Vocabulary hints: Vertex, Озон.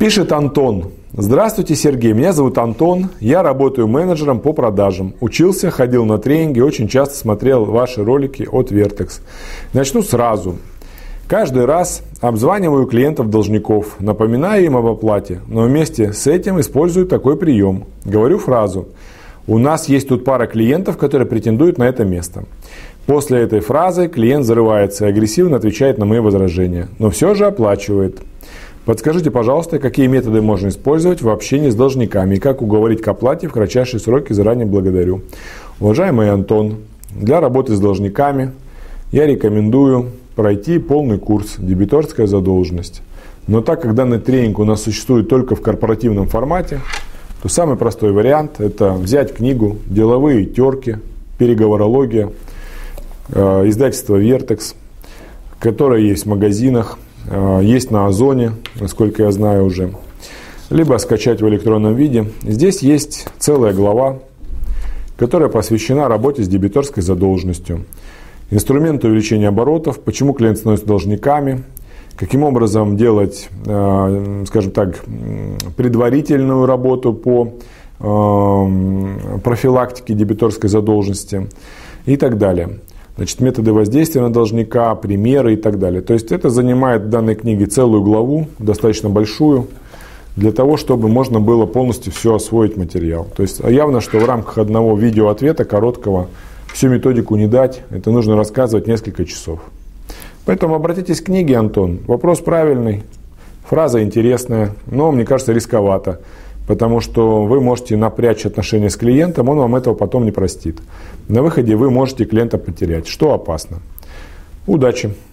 Пишет Антон. Здравствуйте, Сергей. Меня зовут Антон. Я работаю менеджером по продажам. Учился, ходил на тренинги, очень часто смотрел ваши ролики от Vertex. Начну сразу. Каждый раз обзваниваю клиентов-должников, напоминаю им об оплате, но вместе с этим использую такой прием. Говорю фразу: «У нас есть тут пара клиентов, которые претендуют на это место». После этой фразы клиент зарывается и агрессивно отвечает на мои возражения, но все же оплачивает. Подскажите, пожалуйста, какие методы можно использовать в общении с должниками и как уговорить к оплате в кратчайшие сроки? Заранее благодарю. Уважаемый Антон, для работы с должниками я рекомендую пройти полный курс «Дебиторская задолженность». Но так как данный тренинг у нас существует только в корпоративном формате, то самый простой вариант – это взять книгу «Деловые терки. Переговорология» издательства «Vertex», которая есть в магазинах, есть на Озоне, насколько я знаю уже, либо скачать в электронном виде. Здесь есть целая глава, которая посвящена работе с дебиторской задолженностью, инструменты увеличения оборотов, почему клиент становится должниками, каким образом делать, скажем так, предварительную работу по профилактике дебиторской задолженности и так далее. Значит, методы воздействия на должника, примеры и так далее. То есть это занимает в данной книге целую главу, достаточно большую, для того, чтобы можно было полностью все освоить материал. То есть явно, что в рамках одного видеоответа короткого всю методику не дать, это нужно рассказывать несколько часов. Поэтому обратитесь к книге, Антон. Вопрос правильный, фраза интересная, но, мне кажется, рисковато, потому что вы можете напрячь отношения с клиентом, он вам этого потом не простит. На выходе вы можете клиента потерять, что опасно. Удачи!